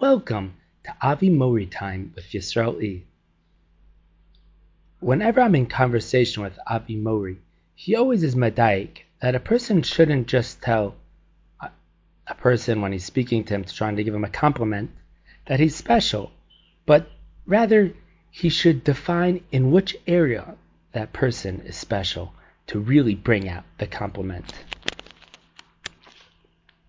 Welcome to Avi Mori Time with Yisrael E. Whenever I'm in conversation with Avi Mori, he always is medayik that a person shouldn't just tell a person when he's speaking to him, trying to give him a compliment, that he's special, but rather he should define in which area that person is special to really bring out the compliment.